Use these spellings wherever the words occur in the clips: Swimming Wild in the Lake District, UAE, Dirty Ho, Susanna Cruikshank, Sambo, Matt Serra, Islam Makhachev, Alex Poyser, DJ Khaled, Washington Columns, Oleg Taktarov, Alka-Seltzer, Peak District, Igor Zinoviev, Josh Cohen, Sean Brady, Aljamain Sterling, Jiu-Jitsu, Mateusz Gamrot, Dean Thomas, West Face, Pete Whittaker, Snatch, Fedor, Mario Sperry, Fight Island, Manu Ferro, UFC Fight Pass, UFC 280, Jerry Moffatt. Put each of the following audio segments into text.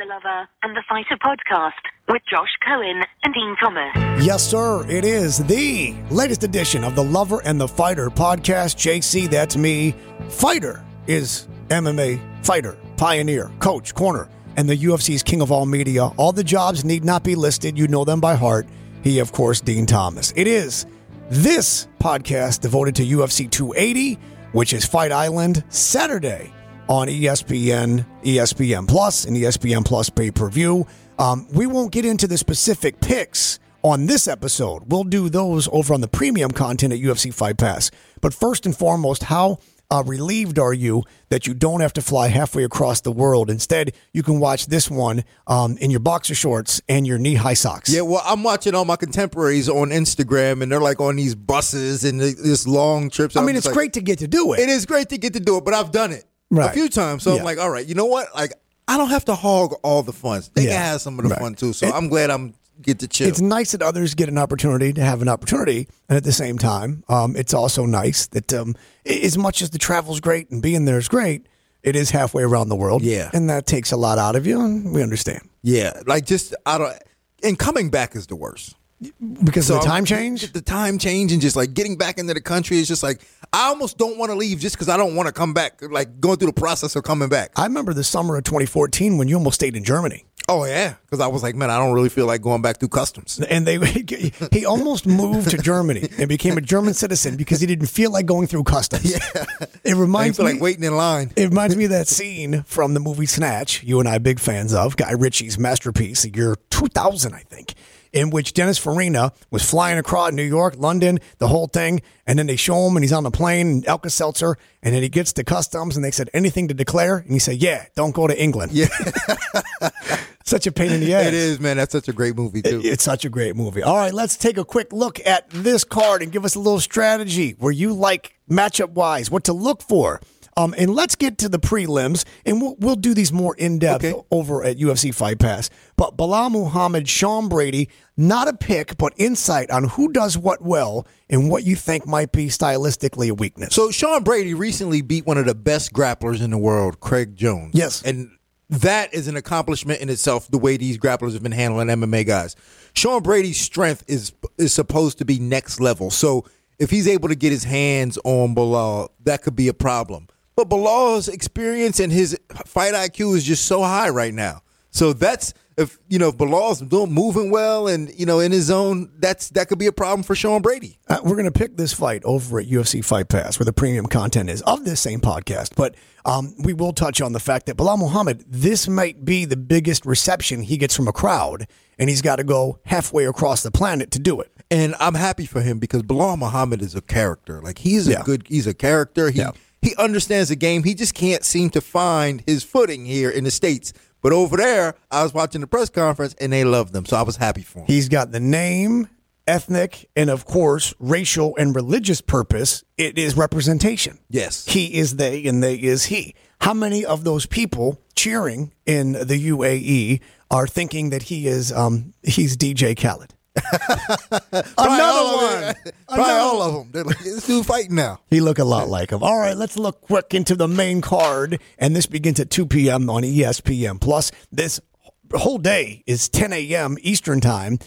The Lover and the Fighter podcast with Josh Cohen and Dean Thomas. Yes, sir. It is the latest edition of the Lover and the Fighter podcast. JC, that's me. Fighter is MMA fighter, pioneer, coach, corner, and the UFC's king of all media. All the jobs need not be listed. You know them by heart. He, of course, Dean Thomas. It is this podcast devoted to UFC 280, which is Fight Island, Saturday on ESPN, ESPN Plus, and ESPN Plus pay-per-view. We won't get into the specific picks on this episode. We'll do those over on the premium content at UFC Fight Pass. But first and foremost, how relieved are you that you don't have to fly halfway across the world? Instead, you can watch this one in your boxer shorts and your knee-high socks. Yeah, well, I'm watching all my contemporaries on Instagram, and they're like on these buses and this long trips. I mean, it's great to get to do it. It is great to get to do it, but I've done it. Right. A few times. So yeah. I'm like, all right, you know what? Like, I don't have to hog all the fun. They can have some of the fun too. So I'm glad I'm get to chill. It's nice that others get an opportunity to have an opportunity. And at the same time, it's also nice that as much as the travel's great and being there is great, it is halfway around the world. Yeah. And that takes a lot out of you. And we understand. Yeah. Like just out of, and coming back is the worst. Because of the time change? The time change and just like getting back into the country is just like, I almost don't want to leave just because I don't want to come back, like going through the process of coming back. I remember the summer of 2014 when you almost stayed in Germany. Oh, yeah. Because I was like, man, I don't really feel like going back through customs. And he almost moved to Germany and became a German citizen because he didn't feel like going through customs. Yeah. It reminds me like waiting in line. It reminds me of that scene from the movie Snatch, you and I are big fans of, Guy Ritchie's masterpiece, the year 2000, I think, in which Dennis Farina was flying across New York, London, the whole thing, and then they show him and he's on the plane, Alka-Seltzer, and then he gets to customs and they said, anything to declare? And he said, yeah, don't go to England. Yeah. Such a pain in the ass. It is, man. That's such a great movie, too. It's such a great movie. All right, let's take a quick look at this card and give us a little strategy where you like matchup-wise, what to look for. And let's get to the prelims, and we'll do these more in-depth over at UFC Fight Pass. But Belal Muhammad, Sean Brady, not a pick, but insight on who does what well and what you think might be stylistically a weakness. So Sean Brady recently beat one of the best grapplers in the world, Craig Jones. Yes. And that is an accomplishment in itself, the way these grapplers have been handling MMA guys. Sean Brady's strength is supposed to be next level. So if he's able to get his hands on Belal, that could be a problem. But Belal's experience and his fight IQ is just so high right now. So that's if Belal's moving well and in his zone, that could be a problem for Sean Brady. We're going to pick this fight over at UFC Fight Pass, where the premium content is of this same podcast. But we will touch on the fact that Belal Muhammad, this might be the biggest reception he gets from a crowd, and he's got to go halfway across the planet to do it. And I'm happy for him because Belal Muhammad is a character. Like he's a character. He understands the game. He just can't seem to find his footing here in the States. But over there, I was watching the press conference, and they loved him, so I was happy for him. He's got the name, ethnic, and, of course, racial and religious purpose. It is representation. Yes. He is they, and they is he. How many of those people cheering in the UAE are thinking that he is he's DJ Khaled? Probably all of them. They're like, this dude fighting now. He look a lot like him. All right, let's look quick into the main card, and this begins at 2 p.m. on ESPN Plus. This whole day is 10 a.m. Eastern time,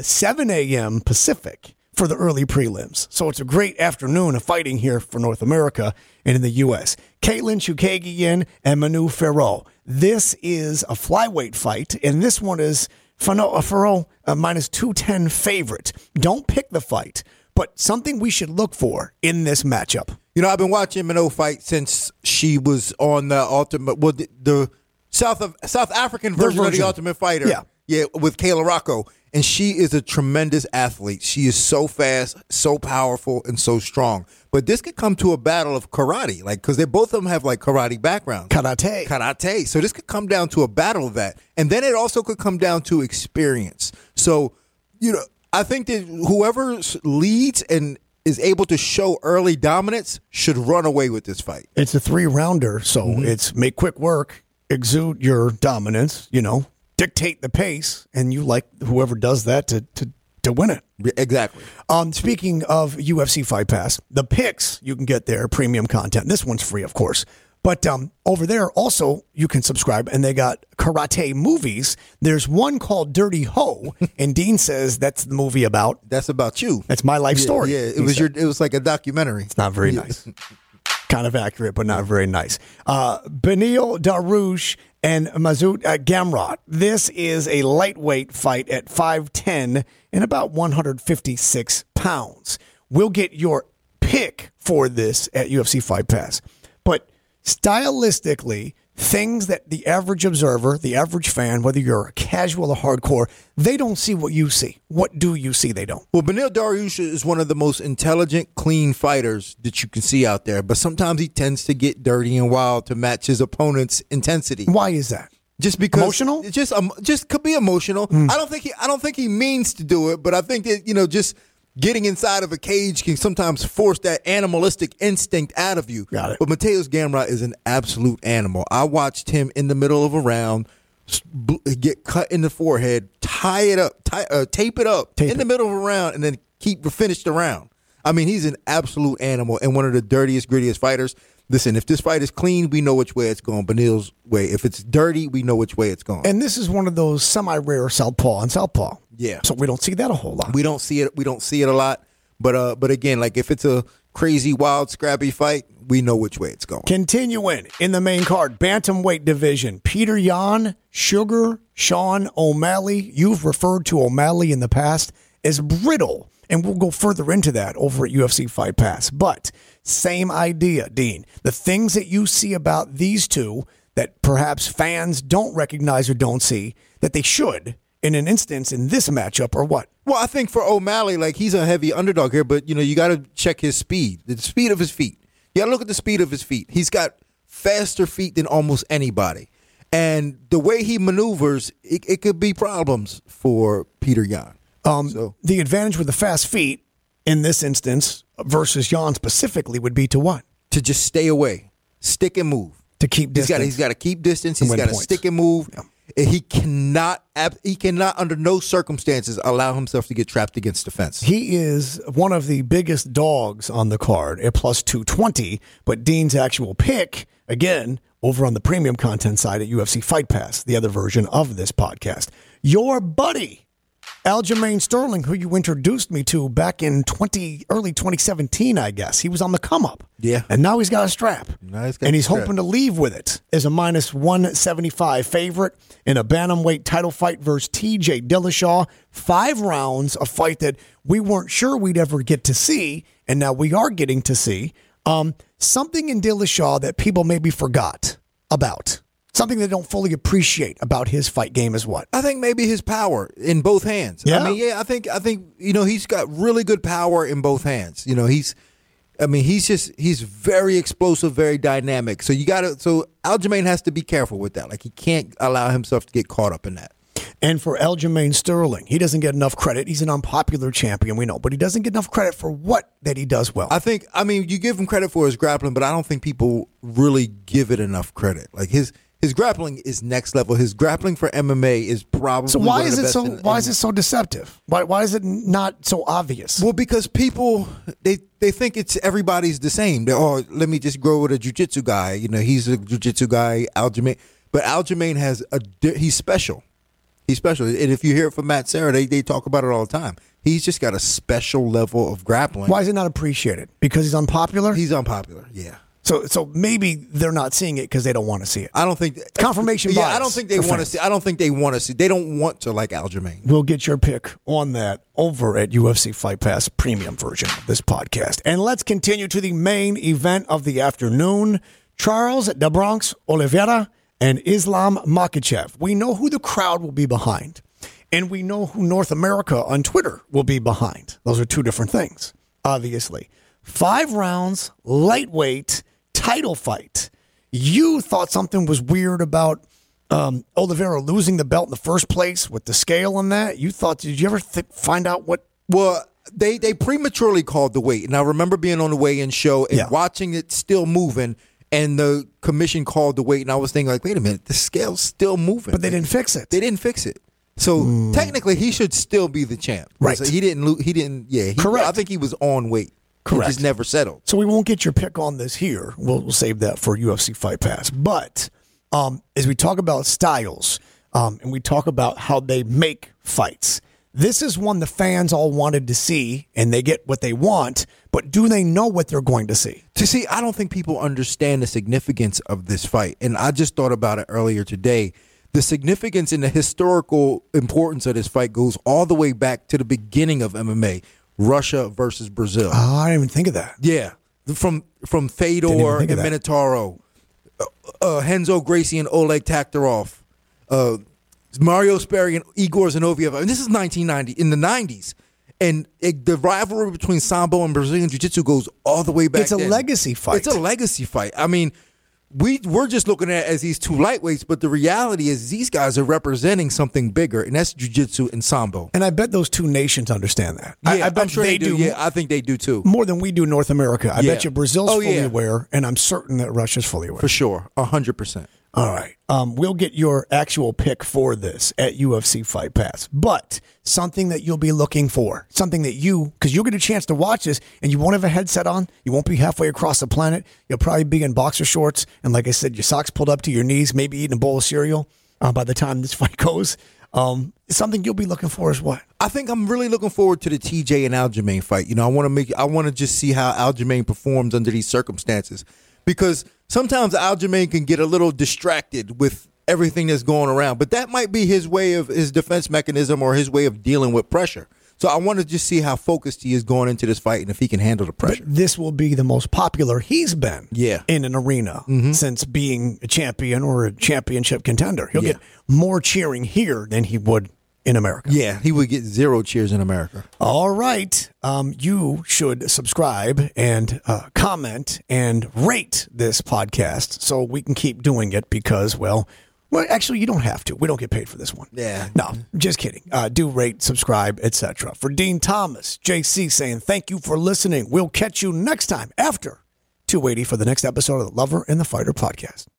7 a.m. Pacific for the early prelims. So it's a great afternoon of fighting here for North America and in the U.S. Caitlin Chukagian and Manu Ferro. This is a flyweight fight, and this one is Ferro, a minus 210 favorite. Don't pick the fight, but something we should look for in this matchup. I've been watching Mano fight since she was on the Ultimate, the South African version of the Ultimate Fighter. Yeah, with Kayla Rocco. And she is a tremendous athlete. She is so fast, so powerful, and so strong. But this could come to a battle of karate, because they both of them have karate backgrounds. Karate. So this could come down to a battle of that. And then it also could come down to experience. So, I think that whoever leads and is able to show early dominance should run away with this fight. It's a three-rounder, so it's make quick work, exude your dominance, dictate the pace, and you like whoever does that to win it. Exactly. Speaking of UFC Fight Pass, the picks you can get there, premium content. This one's free, of course. But over there, also, you can subscribe, and they got karate movies. There's one called Dirty Ho, and Dean says that's the movie about. That's about you. That's my life story. Yeah, it was said. It was like a documentary. It's not very nice. Kind of accurate, but not very nice. Beneil Dariush and Mateusz Gamrot. This is a lightweight fight at 5'10" and about 156 pounds. We'll get your pick for this at UFC Fight Pass. But stylistically, things that the average observer, the average fan, whether you're a casual or hardcore, they don't see what you see. What do you see they don't? Well, Beneil Dariush is one of the most intelligent, clean fighters that you can see out there. But sometimes he tends to get dirty and wild to match his opponent's intensity. Why is that? Just because emotional? It just could be emotional. I don't think he means to do it, but I think that, you know, just getting inside of a cage can sometimes force that animalistic instinct out of you. Got it. But Mateusz Gamrot is an absolute animal. I watched him in the middle of a round get cut in the forehead, tape it up in the middle of a round, and then finish the round. I mean, he's an absolute animal and one of the dirtiest, grittiest fighters. Listen, if this fight is clean, we know which way it's going. Beneil's way. If it's dirty, we know which way it's going. And this is one of those semi-rare southpaw and southpaw. Yeah. So we don't see that a whole lot. We don't see it a lot. But again, like if it's a crazy, wild, scrappy fight, we know which way it's going. Continuing in the main card, bantamweight division, Peter Yan, Sugar, Sean O'Malley. You've referred to O'Malley in the past as brittle. And we'll go further into that over at UFC Fight Pass. But same idea, Dean. The things that you see about these two that perhaps fans don't recognize or don't see, that they should in an instance in this matchup are what? Well, I think for O'Malley, like he's a heavy underdog here, but, you know, you got to check his speed, the speed of his feet. You got to look at the speed of his feet. He's got faster feet than almost anybody. And the way he maneuvers, it could be problems for Peter Yan. The advantage with the fast feet in this instance versus Yan specifically would be to what? To just stay away, stick and move. To keep distance. He's got to keep distance. He's got to stick and move. Yeah. And he cannot under no circumstances allow himself to get trapped against the fence. He is one of the biggest dogs on the card at plus 220, but Dean's actual pick, again, over on the premium content side at UFC Fight Pass, the other version of this podcast. Your buddy Aljamain Sterling, who you introduced me to back in early 2017, I guess. He was on the come-up. Yeah. And now he's got a strap. Hoping to leave with it as a minus 175 favorite in a bantamweight title fight versus TJ Dillashaw. 5 rounds, a fight that we weren't sure we'd ever get to see, and now we are getting to see. Something in Dillashaw that people maybe forgot about. Something they don't fully appreciate about his fight game is what? I think maybe his power in both hands. Yeah. I mean, yeah, I think you know, he's got really good power in both hands. You know, he's very explosive, very dynamic. So Aljamain has to be careful with that. Like he can't allow himself to get caught up in that. And for Aljamain Sterling, he doesn't get enough credit. He's an unpopular champion, we know, but he doesn't get enough credit for what that he does well. You give him credit for his grappling, but I don't think people really give it enough credit. Like his grappling is next level. His grappling for MMA is probably why is it so deceptive? Why is it not so obvious? Well, because people they think it's everybody's the same. Let me just grow with a jiu-jitsu guy. You know, he's a jiu-jitsu guy, Aljamain. But Aljamain he's special. He's special. And if you hear it from Matt Serra, they talk about it all the time. He's just got a special level of grappling. Why is it not appreciated? Because he's unpopular? He's unpopular, yeah. So maybe they're not seeing it because they don't want to see it. I don't think confirmation bias. Yeah, I don't think they want to see. I don't think they want to see. They don't want to like Aljamain. We'll get your pick on that over at UFC Fight Pass premium version of this podcast. And let's continue to the main event of the afternoon: Charles do Bronx Oliveira and Islam Makhachev. We know who the crowd will be behind, and we know who North America on Twitter will be behind. Those are two different things, obviously. 5 rounds, lightweight. Title fight. You thought something was weird about Oliveira losing the belt in the first place with the scale on that. You thought, did you ever find out what? Well, they prematurely called the weight, and I remember being on the weigh-in show and watching it still moving, and the commission called the weight, and I was thinking like, wait a minute, the scale's still moving, but they didn't fix it. They didn't fix it. So technically, he should still be the champ, right? So he didn't lose. Correct. I think he was on weight. Correct. Which is never settled. So we won't get your pick on this here. We'll save that for UFC Fight Pass. But as we talk about styles and we talk about how they make fights, this is one the fans all wanted to see, and they get what they want, but do they know what they're going to see? I don't think people understand the significance of this fight, and I just thought about it earlier today. The significance and the historical importance of this fight goes all the way back to the beginning of MMA, Russia versus Brazil. Oh, I didn't even think of that. Yeah, from Fedor and Minotauro, Henzo Gracie and Oleg Taktarov, Mario Sperry and Igor Zinoviev. I mean, this is 1990, in the 90s. And the rivalry between Sambo and Brazilian Jiu-Jitsu goes all the way back then. It's a legacy fight. It's a legacy fight. I mean, we're just looking at it as these two lightweights, but the reality is these guys are representing something bigger, and that's Jiu-Jitsu and Sambo. And I bet those two nations understand that. Yeah, I bet I'm sure they do. Yeah, I think they do too. More than we do in North America. I bet you Brazil's fully aware, and I'm certain that Russia's fully aware. For sure, 100%. All right. We'll get your actual pick for this at UFC Fight Pass. But something that you'll be looking for, something that because you'll get a chance to watch this and you won't have a headset on. You won't be halfway across the planet. You'll probably be in boxer shorts. And like I said, your socks pulled up to your knees, maybe eating a bowl of cereal by the time this fight goes. Something you'll be looking for is what? I think I'm really looking forward to the TJ and Aljamain fight. You know, I want to just see how Aljamain performs under these circumstances. Because sometimes Aljamain can get a little distracted with everything that's going around. But that might be his way of his defense mechanism or his way of dealing with pressure. So I want to just see how focused he is going into this fight and if he can handle the pressure. But this will be the most popular he's been in an arena since being a champion or a championship contender. He'll get more cheering here than he would in America. Yeah, he would get zero cheers in America. All right. You should subscribe and comment and rate this podcast so we can keep doing it because, well, actually, you don't have to. We don't get paid for this one. Yeah. No, just kidding. Do rate, subscribe, etc. For Dean Thomas, JC saying thank you for listening. We'll catch you next time after 280 for the next episode of the Lover and the Fighter podcast.